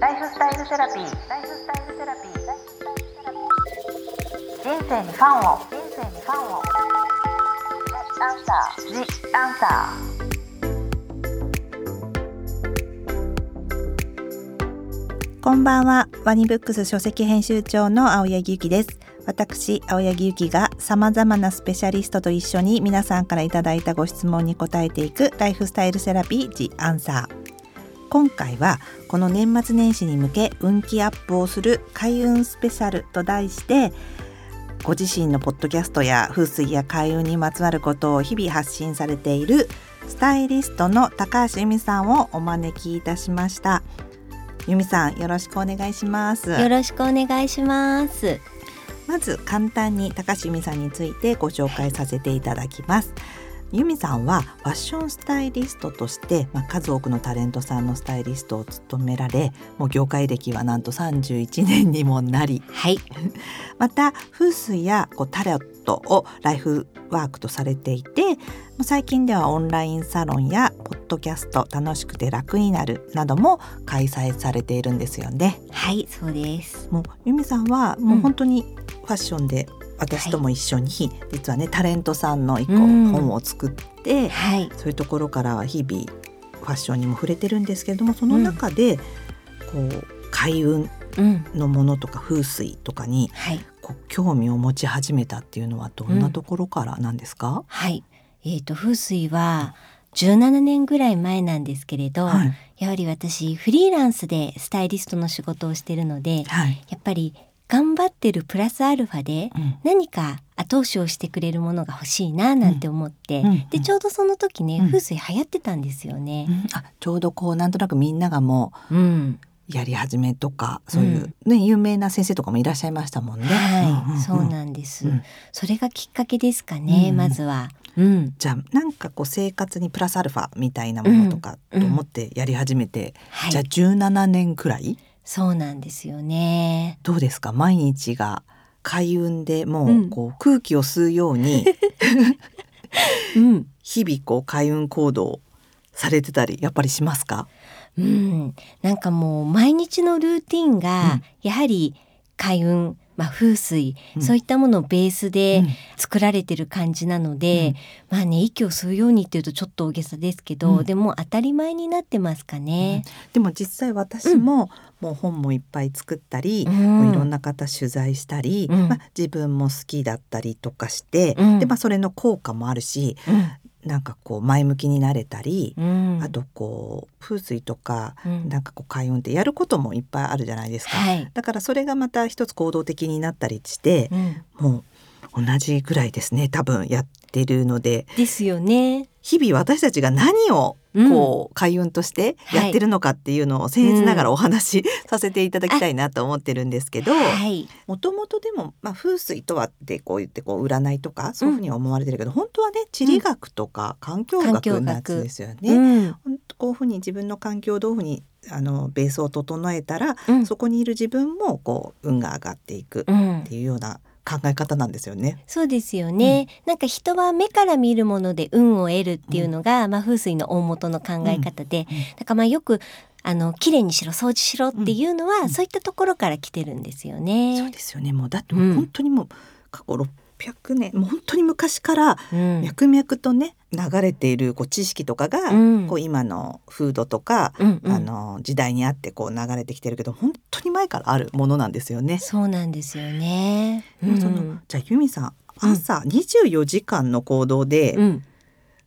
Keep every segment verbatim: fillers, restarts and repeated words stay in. ライフスタイルセラピー人生にファンを人生にファンをThe Answer。 こんばんは、ワニブックス書籍編集長の青柳由紀です。私、青柳由紀が様々なスペシャリストと一緒に皆さんからいただいたご質問に答えていくライフスタイルセラピー The Answer。 今回はこの年末年始に向け運気アップをする開運スペシャルと題して、ご自身のポッドキャストや風水や開運にまつわることを日々発信されているスタイリストの高橋由美さんをお招きいたしました。由美さん、よろしくお願いします。よろしくお願いします。まず簡単に高橋由美さんについてご紹介させていただきます。由美さんはファッションスタイリストとして、まあ、数多くのタレントさんのスタイリストを務められ、もう業界歴はなんとさんじゅういちねんにもなり、はい、また風水やこうタロットをライフワークとされていて、最近ではオンラインサロンやポッドキャスト楽しくて楽になるなども開催されているんですよね。はい、そうです。もう由美さんはもう本当にファッションで、うん、私とも一緒に、はい、実はねタレントさんの一個本を作って、うん、はい、そういうところから日々ファッションにも触れてるんですけれども、その中で、うん、こう開運のものとか風水とかに、うん、はい、興味を持ち始めたっていうのはどんなところからなんですか？うん、はい、えーと風水はじゅうななねんぐらい前なんですけれど、はい、やはり私フリーランスでスタイリストの仕事をしているので、はい、やっぱり頑張ってるプラスアルファで何か後押しをしてくれるものが欲しいななんて思って、うんうんうん、でちょうどその時ね、うん、風水流行ってたんですよね。うん、あ、ちょうどこうなんとなくみんながもう、うんやり始めとかそういう、ね、うん、有名な先生とかもいらっしゃいましたもんね。はい、うんうん、そうなんです、うん、それがきっかけですかね、うん、まずは、うん、じゃあなんかこう生活にプラスアルファみたいなものとかと思ってやり始めて、うんうん、じゃあじゅうななねんくらい、はい、そうなんですよね。どうですか、毎日が開運でもうこう空気を吸うように、うん、日々こう開運行動されてたりやっぱりしますか？うん、なんかもう毎日のルーティンがやはり開運、まあ、風水、うん、そういったものをベースで作られてる感じなので、うん、まあね、息を吸うようにっていうとちょっと大げさですけど、うん、でも当たり前になってますかね。うん、でも実際私も、うん、もう本もいっぱい作ったり、うん、もういろんな方取材したり、うん、まあ、自分も好きだったりとかして、うん、でまあ、それの効果もあるし、うん、なんかこう前向きになれたり、うん、あとこう風水とか、うん、なんかこう開運ってやることもいっぱいあるじゃないですか。はい、だからそれがまた一つ行動的になったりして、うん、もう同じぐらいですね、多分やってるのでですよね。日々私たちが何をこう開運としてやってるのかっていうのを僭越ながらお話しさせていただきたいなと思ってるんですけど、もともとでも、まあ、風水とはってこう言ってこう占いとかそういうふうに思われてるけど、うん、本当はね地理学とか環境学のやつですよね。うん、こういうふうに自分の環境をどういうふうにあのベースを整えたら、うん、そこにいる自分もこう運が上がっていくっていうような、うん、考え方なんですよね。そうですよね。うん、なんか人は目から見るもので運を得るっていうのが、うん、まあ、風水の大元の考え方で、うん、だからまあよくあの綺麗にしろ掃除しろっていうのは、うん、そういったところから来てるんですよね。そうですよね。もうだってもう本当にもう過去ろっぴゃくねん、もう本当に昔から脈々とね流れているこう知識とかが、うん、こう今の風土とか、うんうん、あの時代にあってこう流れてきてるけど、本当に前からあるものなんですよね。そうなんですよね。うん、そのじゃあ由美さん、朝にじゅうよじかんの行動で、うん、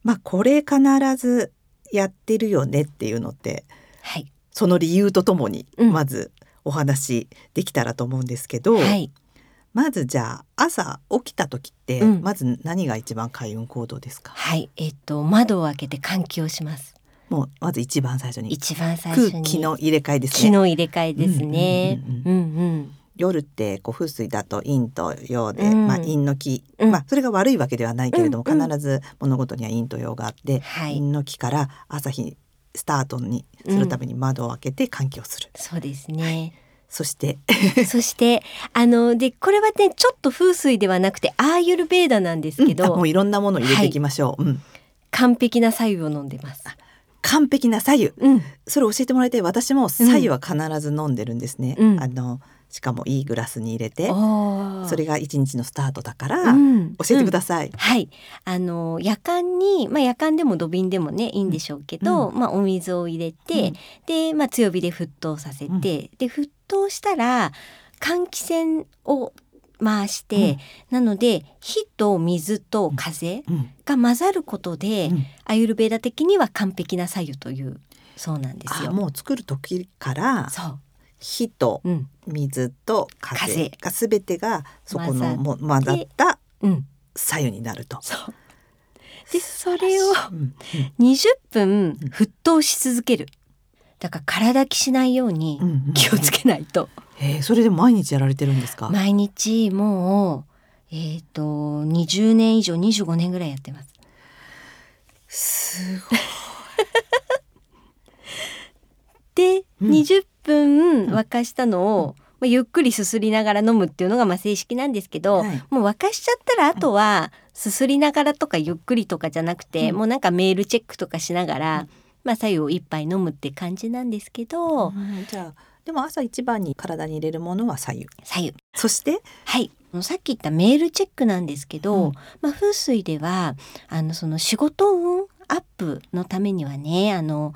まあこれ必ずやってるよねっていうのって、はい、その理由とともにまずお話できたらと思うんですけど、うん、はい、まずじゃあ朝起きた時ってまず何が一番開運行動ですか？うん、はい、えー、と窓を開けて換気をします。もうまず一番最初に一番最初に空気の入れ替えですね。気の入れ替えですね。夜ってこう風水だと陰と陽で、うん、まあ、陰の気、うんまあ、それが悪いわけではないけれども、うん、必ず物事には陰と陽があって、うん、陰の気から朝日スタートにするために窓を開けて換気をする。うん、そうですね。はい、そしてそしてあのでこれはねちょっと風水ではなくてアーユルベーダなんですけど、うん、もういろんなものを入れていきましょう。はい、うん、完璧な白湯を飲んでます。完璧な白湯、うん、それ教えてもらいたい。私も白湯は必ず飲んでるんですね、うん、あのしかもいいグラスに入れて、うん、それが一日のスタートだから、うん、教えてください、うん、はいあの夜間に、まあ、夜間でも土瓶でもねいいんでしょうけど、うんまあ、お水を入れて、うんでまあ、強火で沸騰させて、うん、で沸騰したら換気扇を回して、うん、なので火と水と風が混ざることで、うんうん、アユルベーダ的には完璧な白湯というそうなんですよ。あもう作る時から火と水と風が全てがそこのも混ざった白湯になると、うん、そうでそれをにじゅっぷん沸騰し続ける。だから体きしないように気をつけないと、うんうんうんえー、それで毎日やられてるんですか？毎日もう、えー、とにじゅうねん以上にじゅうごねんぐらいやってます。すごいで、うん、にじゅっぷん沸かしたのを、うんまあ、ゆっくりすすりながら飲むっていうのがまあ正式なんですけど、はい、もう沸かしちゃったらあとはすすりながらとかゆっくりとかじゃなくて、うん、もうなんかメールチェックとかしながら、うんまあ、白湯を一杯飲むって感じなんですけど、うん、じゃあでも朝一番に体に入れるものは白湯。白湯。そして、はい、さっき言ったメールチェックなんですけど、うんまあ、風水ではあのその仕事運アップのためにはねあの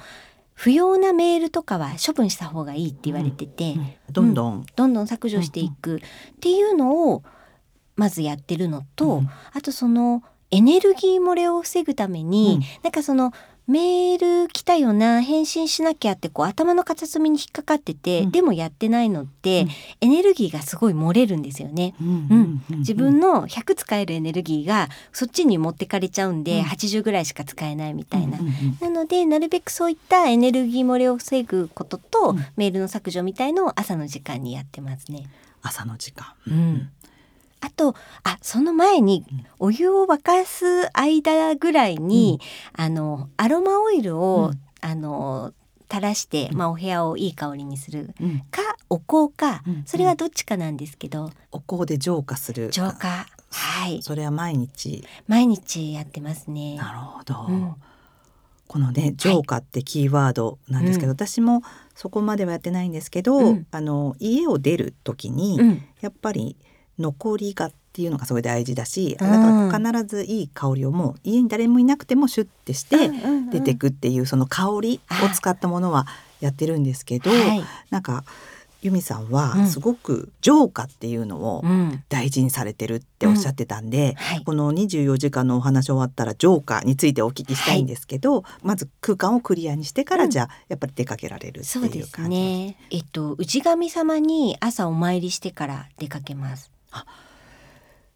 不要なメールとかは処分した方がいいって言われてて、うんうん、どんどん、うん、どんどん削除していくっていうのをまずやってるのと、うん、あとそのエネルギー漏れを防ぐために、うん、なんかそのメール来たよな返信しなきゃってこう頭の片隅に引っかかってて、うん、でもやってないのって、うん、エネルギーがすごい漏れるんですよね、うんうんうん、自分のひゃく使えるエネルギーがそっちに持ってかれちゃうんで、うん、はちじゅうぐらいしか使えないみたいな、うんうんうん、なのでなるべくそういったエネルギー漏れを防ぐことと、うん、メールの削除みたいのを朝の時間にやってますね。朝の時間、うんあとあその前にお湯を沸かす間ぐらいに、うん、あのアロマオイルを、うん、あの垂らして、まあ、お部屋をいい香りにするか、うん、お香か、うん、それはどっちかなんですけど、お香で浄化する浄化、はい、それは毎日毎日やってますね。なるほど、うん、このね浄化ってキーワードなんですけど、はい、私もそこまではやってないんですけど、うん、あの家を出る時に、うん、やっぱり残りがっていうのがすごい大事だし、だから必ずいい香りをもう家に誰もいなくてもシュッてして出てくっていうその香りを使ったものはやってるんですけど、なんか由美さんはすごく浄化っていうのを大事にされてるっておっしゃってたんで、このにじゅうよじかんのお話終わったら浄化についてお聞きしたいんですけど、まず空間をクリアにしてからじゃあやっぱり出かけられるっていう感じです。そうですね、えっと、氏神様に朝お参りしてから出かけます。あ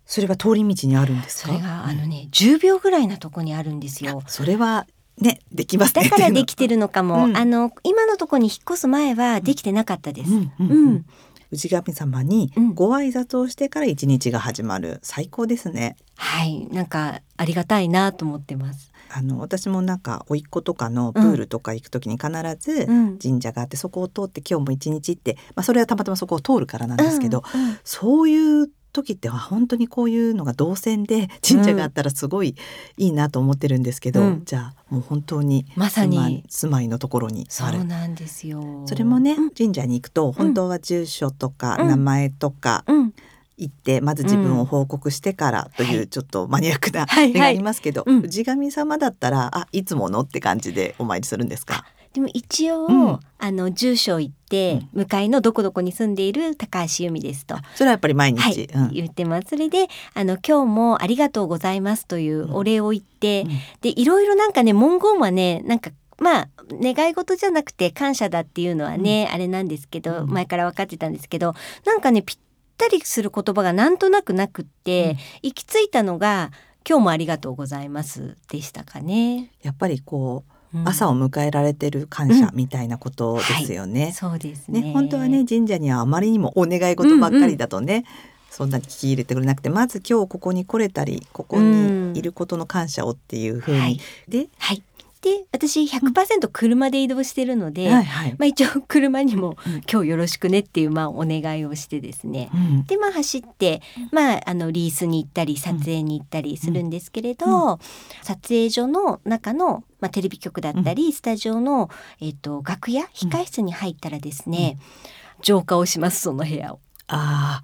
それは通り道にあるんですか？それがあのね、うん、じゅうびょうぐらいのとこにあるんですよ。それはねできますね。だからできてるのかも、うん、あの今のとこに引っ越す前はできてなかったです、うんうんうんうん、氏神様にご挨拶をしてから一日が始まる、うん、最高ですね。はいなんかありがたいなと思ってます。あの私もなんか甥っ子とかのプールとか行くときに必ず神社があって、うん、そこを通って今日も一日って、まあ、それはたまたまそこを通るからなんですけど、うんうん、そういう時って本当にこういうのが動線で神社があったらすごいいいなと思ってるんですけど、うん、じゃあもう本当にまさに住まいのところにある。そうなんですよ。それもね、うん、神社に行くと本当は住所とか名前とか、うんうん行ってまず自分を報告してからというちょっとマニアックな例がありますけど、氏神様だったらあいつものって感じでお参りするんですか？でも一応、うん、あの住所行って、うん、向かいのどこどこに住んでいる高橋由美ですとそれはやっぱり毎日、はいうん、言ってます。それであの今日もありがとうございますというお礼を言って、うんうん、でいろいろなんかね文言はねなんかまあ願い事じゃなくて感謝だっていうのはね、うん、あれなんですけど前から分かってたんですけどなんかねぴったぴったりする言葉がなんとなくなくって、うん、行き着いたのが今日もありがとうございますでしたかね。やっぱりこう、うん、朝を迎えられてる感謝みたいなことですよね、うんはい、そうですね。ね本当はね神社にはあまりにもお願い事ばっかりだとね、うんうん、そんなに聞き入れてくれなくてまず今日ここに来れたりここにいることの感謝をっていう風に、うんはい、で、はいで私 ひゃくパーセント 車で移動してるので、うんはいはいまあ、一応車にも今日よろしくねっていうまあお願いをしてですね、うん、でまあ走って、まあ、あのリースに行ったり撮影に行ったりするんですけれど、うんうん、撮影所の中の、まあ、テレビ局だったり、うん、スタジオの、えーと、楽屋控室に入ったらですね、うん、浄化をしますその部屋を。あ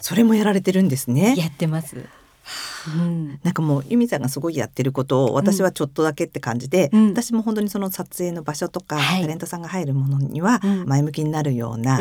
それもやられてるんですね。やってます。うん、なんかもう由美さんがすごいやってることを私はちょっとだけって感じで、うん、私も本当にその撮影の場所とか、はい、タレントさんが入るものには前向きになるような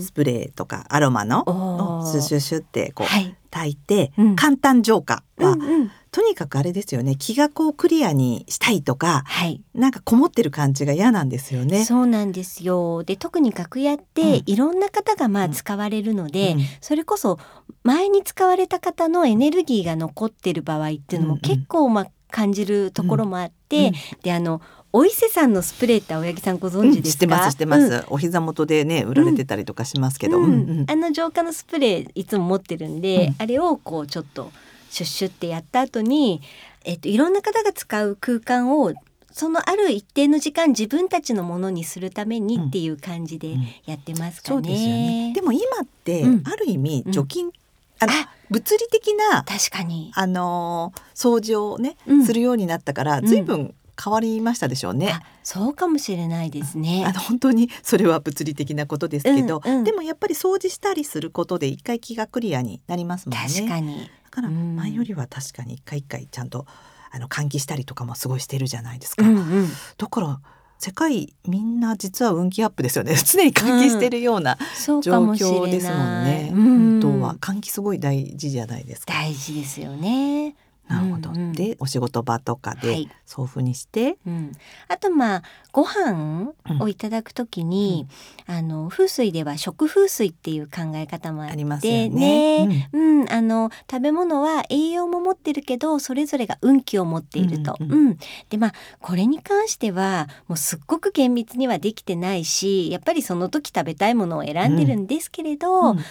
スプレーとかアロマの、うんうん、シュシュシュってこう、はい、炊いて、うん、簡単浄化は、うんうん、とにかくあれですよね、気がこうクリアにしたいとか、はい、なんかこもってる感じが嫌なんですよね。そうなんですよ。で特に楽屋っていろんな方がまあ使われるので、うんうん、それこそ前に使われた方のエネルギーが残ってる場合っていうのも結構まあ感じるところもあって、うんうん、であのお伊勢さんのスプレーって青柳さんご存知ですか？うん、知ってます知ってます、うん、お膝元でね売られてたりとかしますけど、うんうんうん、あの浄化のスプレーいつも持ってるんで、うん、あれをこうちょっとシュッシュってやった後に、えっと、いろんな方が使う空間をそのある一定の時間自分たちのものにするためにっていう感じでやってますかね、うんうん、そうですよね。でも今ってある意味除菌、うんうんあのあ物理的な確かに、あの掃除をね、うん、するようになったから随分変わりましたでしょうね、うんうん、あそうかもしれないですね。あの本当にそれは物理的なことですけど、うんうん、でもやっぱり掃除したりすることで一回気がクリアになりますもんね。確かに。だから前よりは確かに一回一回ちゃんとあの換気したりとかもすごいしてるじゃないですか、うんうん、だから世界みんな実は運気アップですよね。常に換気してるような、うん、状況ですもんね、うん、本当は換気すごい大事じゃないですか。大事ですよね。なるほど、うんうん、でお仕事場とかでそういうふうにして、はいうん、あとまあご飯をいただくときに、うん、あの風水では食風水っていう考え方もあってありますよね、ね、うんうん、あの食べ物は栄養も持ってるけどそれぞれが運気を持っていると、うんうんうん、でまあこれに関してはもうすっごく厳密にはできてないしやっぱりその時食べたいものを選んでるんですけれど、うんうん、あ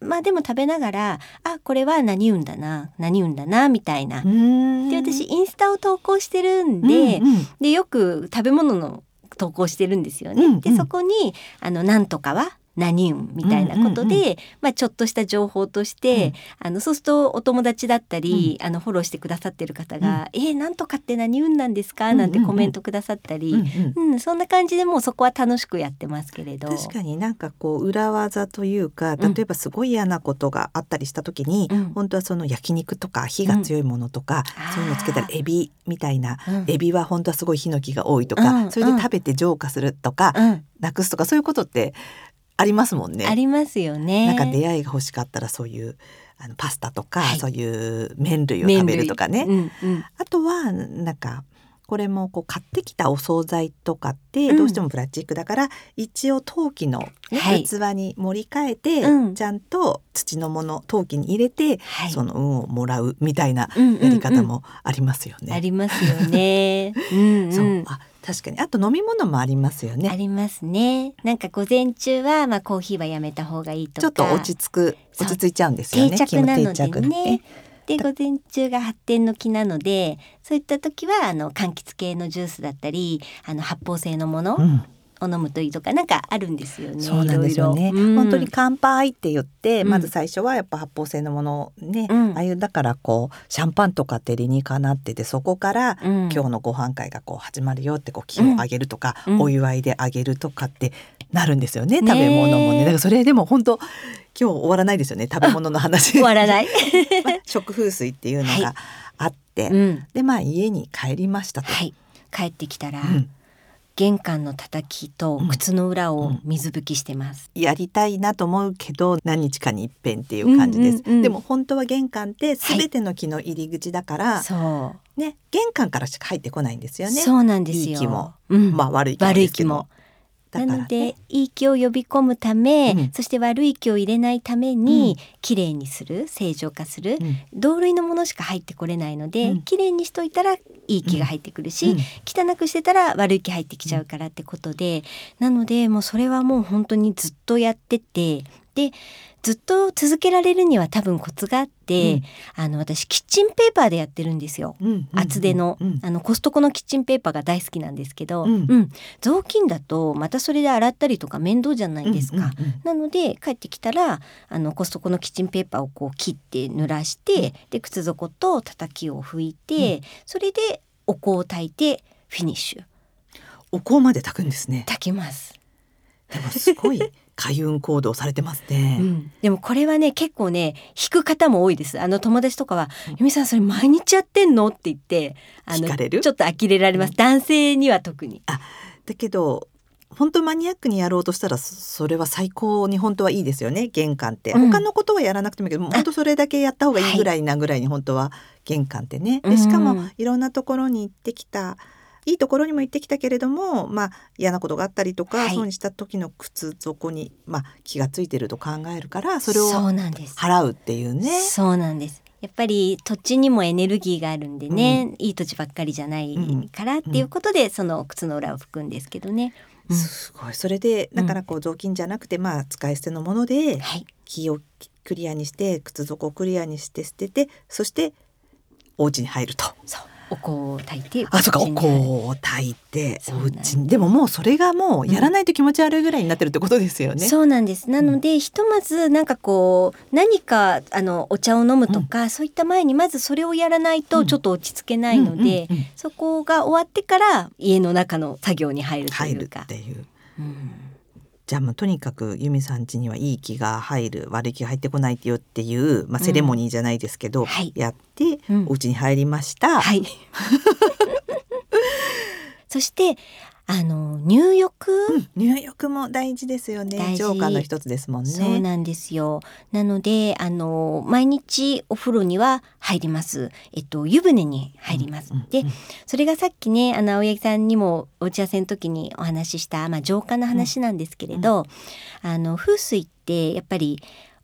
まあでも食べながらあこれは何運だな何運だなみたいなで私インスタを投稿してるんで、うんうん、でよく食べ物の投稿してるんですよね、うんうん、でそこにあのなんとかは何運みたいなことで、うんうんうんまあ、ちょっとした情報として、うん、あのそうするとお友達だったり、うん、あのフォローしてくださってる方が、うん、えー、なんとかって何運なんですかなんてコメントくださったり、うんうんうんうん、そんな感じでもうそこは楽しくやってますけれど。確かになんかこう裏技というか例えばすごい嫌なことがあったりした時に、うん、本当はその焼肉とか火が強いものとか、うん、そういうのつけたらエビみたいな、うん、エビは本当はすごいヒノキが多いとか、うん、それで食べて浄化するとか、うん、なくすとかそういうことってありますもんね。ありますよね。なんか出会いが欲しかったらそういうあのパスタとか、はい、そういう麺類を食べるとかね、うんうん、あとはなんかこれもこう買ってきたお惣菜とかってどうしてもプラスチックだから、うん、一応陶器の器に盛り替えて、はい、ちゃんと土のもの陶器に入れて、はい、その運をもらうみたいなやり方もありますよね、うんうんうん、ありますよねうん、うん、そうあ確かに。あと飲み物もありますよね。ありますね。なんか午前中は、まあ、コーヒーはやめた方がいいとかちょっと落ち着く落ち着いちゃうんですよね。定着なのでね。で午前中が発展の気なのでそういった時はあの柑橘系のジュースだったりあの発泡性のもの、うんお飲むといいとかなんかあるんですよね。そうなんですよね、うん、本当に乾杯って言って、うん、まず最初はやっぱ発泡性のものね、うん、ああいうだからこうシャンパンとかって理にかなっててそこから、うん、今日のご飯会がこう始まるよってこう気をあげるとか、うん、お祝いであげるとかってなるんですよね、うん、食べ物もね。だからそれでも本当今日終わらないですよね食べ物の話終わらない、まあ、食風水っていうのがあって、はいうん、でまあ家に帰りましたと、はい、帰ってきたら、うん玄関のたたきと靴の裏を水拭きしてます、うんうん、やりたいなと思うけど何日かに一遍っていう感じです、うんうんうん、でも本当は玄関って全ての木の入り口だから、はいそうね、玄関からしか入ってこないんですよね。そうなんですよ。いい気も、うんまあ、悪い気も悪い気もだからね、なのでいい気を呼び込むため、うん、そして悪い気を入れないために、うん、きれいにする正常化する、うん、同類のものしか入ってこれないので、うん、きれいにしといたらいい気が入ってくるし、うん、汚くしてたら悪い気入ってきちゃうからってことで、なのでもうそれはもう本当にずっとやっててでずっと続けられるには多分コツがあって、うん、あの私キッチンペーパーでやってるんですよ、うんうんうん、厚手の、うん、あのコストコのキッチンペーパーが大好きなんですけど、うんうん、雑巾だとまたそれで洗ったりとか面倒じゃないですか、うんうんうん、なので帰ってきたらあのコストコのキッチンペーパーをこう切って濡らして、うん、で靴底と叩きを拭いて、うん、それでお香を炊いてフィニッシュ。お香まで炊くんですね。炊きます。でもすごい開運行動されてますね、うん、でもこれはね結構ね引く方も多いです。あの友達とかは由美さんそれ毎日やってんのって言ってあの聞かれるちょっと呆れられます、うん、男性には特に。あだけど本当マニアックにやろうとしたらそれは最高に本当はいいですよね。玄関って他のことはやらなくてもいいけど、うん、本当それだけやった方がいいぐらいなぐらいに本当は玄関ってね、はい、でしかもいろんなところに行ってきたいいところにも行ってきたけれども、まあ、嫌なことがあったりとか、はい、そうにした時の靴底に、まあ、気がついてると考えるからそれを払うっていうね。そうなんです。やっぱり土地にもエネルギーがあるんでね、うん、いい土地ばっかりじゃないからっていうことで、うんうん、その靴の裏を拭くんですけどね、うん、すごい。それでだからこう雑巾じゃなくて、まあ、使い捨てのもので木をクリアにして靴底をクリアにして捨ててそしてお家に入ると。そうお香を炊いてあそうかお香を炊いてお家に。でももうそれがもうやらないと気持ち悪いぐらいになってるってことですよね、うん、そうなんです。なので、うん、ひとまずなんかこう何かあのお茶を飲むとか、うん、そういった前にまずそれをやらないとちょっと落ち着けないので、うんうんうんうん、そこが終わってから家の中の作業に入るというか入るっていう、うん、じゃあもうとにかく由美さん家にはいい気が入る悪い気が入ってこないよっていう、まあ、セレモニーじゃないですけど、うんはい、やってでお家に入りました、うんはい、そしてあの入浴、うん、入浴も大事ですよね。浄化の一つですもんね。そうなんですよ。なのであの毎日お風呂には入ります、えっと、湯船に入ります、うんうんうん、でそれがさっきねあの青柳さんにもお打ち合わせの時にお話しした、まあ、浄化の話なんですけれど、うんうん、あの風水ってやっぱり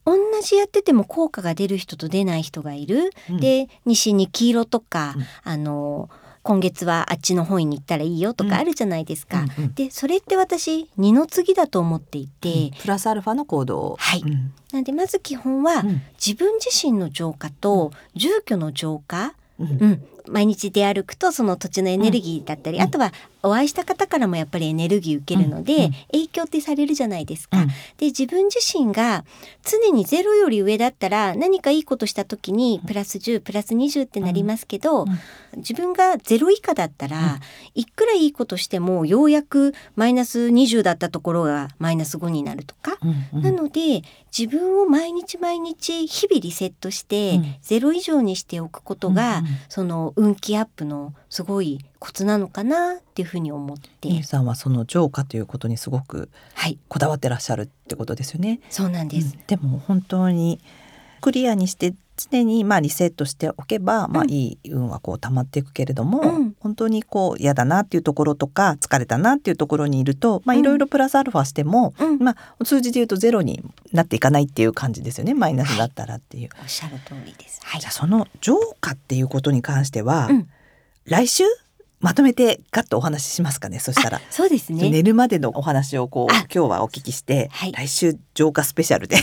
同じやってても効果が出る人と出ない人がいる、うん、で西に黄色とか、うん、あの今月はあっちの方に行ったらいいよとかあるじゃないですか、うんうんうん、でそれって私二の次だと思っていて、うん、プラスアルファの行動、はいうん、なのでまず基本は、うん、自分自身の浄化と住居の浄化、うんうん、毎日出歩くとその土地のエネルギーだったり、うん、あとはお会いした方からもやっぱりエネルギー受けるので、うんうん、影響ってされるじゃないですか、うん、で自分自身が常にゼロより上だったら何かいいことした時にプラスじゅうプラスにじゅうってなりますけど、うんうん、自分がゼロ以下だったら、うん、いくらいいことしてもようやくマイナスにじゅうだったところがマイナスごになるとか、うんうん、なので自分を毎日毎日日々リセットして、うん、ゼロ以上にしておくことが、うんうん、その運気アップのすごいコツなのかなっていうふうに思って。由美さんはその浄化ということにすごくこだわってらっしゃるってことですよね、はい、そうなんです、うん、でも本当にクリアにして常にまあリセットしておけば、まあ、いい運はこう溜まっていくけれども、うん、本当にこう嫌だなっていうところとか疲れたなっていうところにいると、まあ、いろいろプラスアルファしても、うんまあ、数字でいうとゼロになっていかないっていう感じですよねマイナスだったらっていう、はい、おっしゃる通りです、はい、じゃあその浄化っていうことに関しては、うん、来週まとめてガッとお話ししますかね。そしたらそうですね寝るまでのお話をこう今日はお聞きして、はい、来週浄化スペシャルで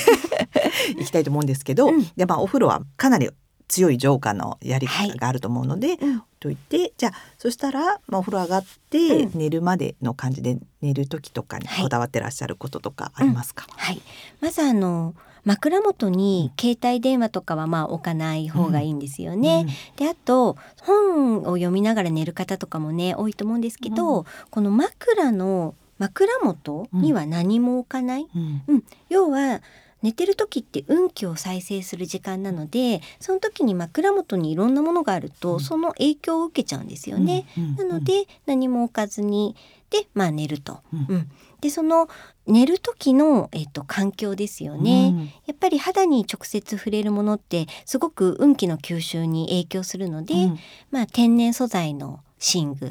いきたいと思うんですけど、うんでまあ、お風呂はかなり強い浄化のやり方があると思うので、はいうん、といってじゃあそしたら、まあ、お風呂上がって、うん、寝るまでの感じで寝る時とかにこだわってらっしゃることとかありますか。はいうんはい、まずあの枕元に携帯電話とかはまあ置かない方がいいんですよね、うんうん、であと本を読みながら寝る方とかもね多いと思うんですけど、うん、この枕の枕元には何も置かない、うんうん、要は寝てる時って運気を再生する時間なのでその時に枕元にいろんなものがあると、うん、その影響を受けちゃうんですよね、うんうんうん、なので何も置かずにで、まあ、寝ると、うんうん、でその寝る時の、えっと、環境ですよね、うん、やっぱり肌に直接触れるものってすごく運気の吸収に影響するので、うんまあ、天然素材の寝具っ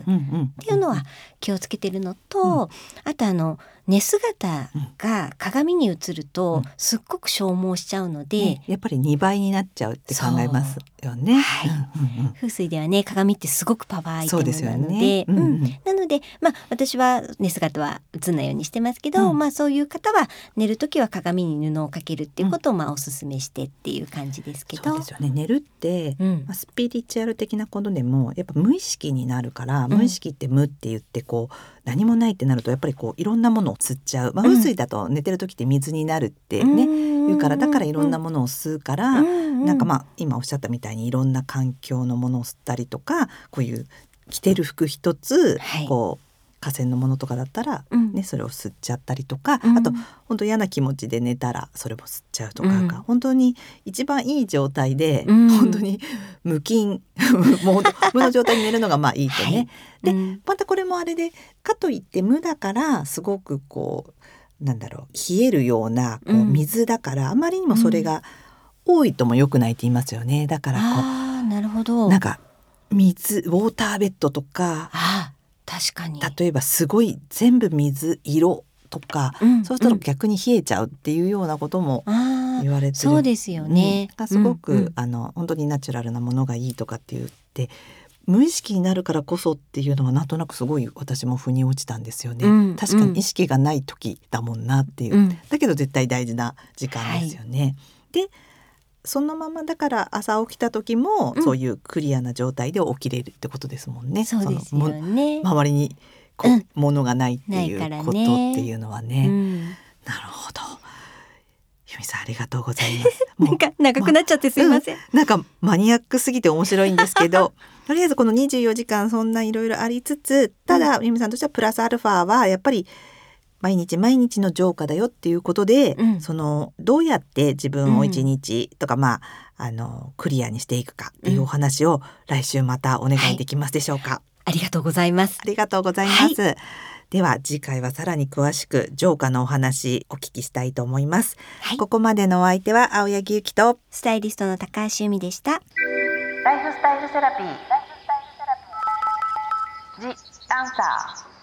ていうのは気をつけてるのと、うんうん、あとあの寝姿が鏡に映るとすっごく消耗しちゃうので、うんね、やっぱりにばいになっちゃうって考えますよね。はいうんうん、風水ではね鏡ってすごくパワーアイテムなの で, うで、ねうんうんうん、なので、まあ、私は寝姿は映んないようにしてますけど、うんまあ、そういう方は寝るときは鏡に布をかけるっていうことをまあおすすめしてっていう感じですけど、そうですよね、寝るって、うんまあ、スピリチュアル的なことでもやっぱ無意識になるから、無意識って無って言ってこう何もないってなるとやっぱりこういろんなものを吸っちゃう、まあ、風水だと寝てる時って水になるってね、うん、言うからだからいろんなものを吸うから、うん、なんかまあ今おっしゃったみたいにいろんな環境のものを吸ったりとかこういう着てる服一つ、はい、こう河川のものとかだったら、ねうん、それを吸っちゃったりとか、うん、あと本当嫌な気持ちで寝たらそれも吸っちゃうとか、うん、本当に一番いい状態で、うん、本当に無菌もう無の状態に寝るのがまあいいとね、はい、で、うん、またこれもあれでかといって無だからすごくこうなんだろう冷えるようなこう水だから、うん、あまりにもそれが多いとも良くないって言いますよね。だからこうあなるほどなんか水ウォーターベッドとかあ確かに例えばすごい全部水色とか、うん、そうすると逆に冷えちゃうっていうようなことも言われてる、うん、そうですよね、うん、すごく、うんうん、あの本当にナチュラルなものがいいとかって言って無意識になるからこそっていうのはなんとなくすごい私も腑に落ちたんですよね、うん、確かに意識がない時だもんなっていう、うん、だけど絶対大事な時間ですよね、はい、でそのままだから朝起きた時も、うん、そういうクリアな状態で起きれるってことですもんね。そうですよね。周りにこ、うん、ものがないっていうことっていうのはね、うん、なるほど。由美さんありがとうございます。もうなんか長くなっちゃってすいません、まうん、なんかマニアックすぎて面白いんですけどとりあえずこのにじゅうよじかんそんないろいろありつつただ由美さんとしてはプラスアルファはやっぱり毎日毎日の浄化だよっていうことで、うん、そのどうやって自分を一日とか、うん、まああのクリアにしていくかっていうお話を来週またお願いできますでしょうか、はい、ありがとうございます。ありがとうございます、はい、では次回はさらに詳しく浄化のお話お聞きしたいと思います、はい、ここまでのお相手は青柳由紀とスタイリストの高橋由美でした。ライフスタイルセラピー The Answer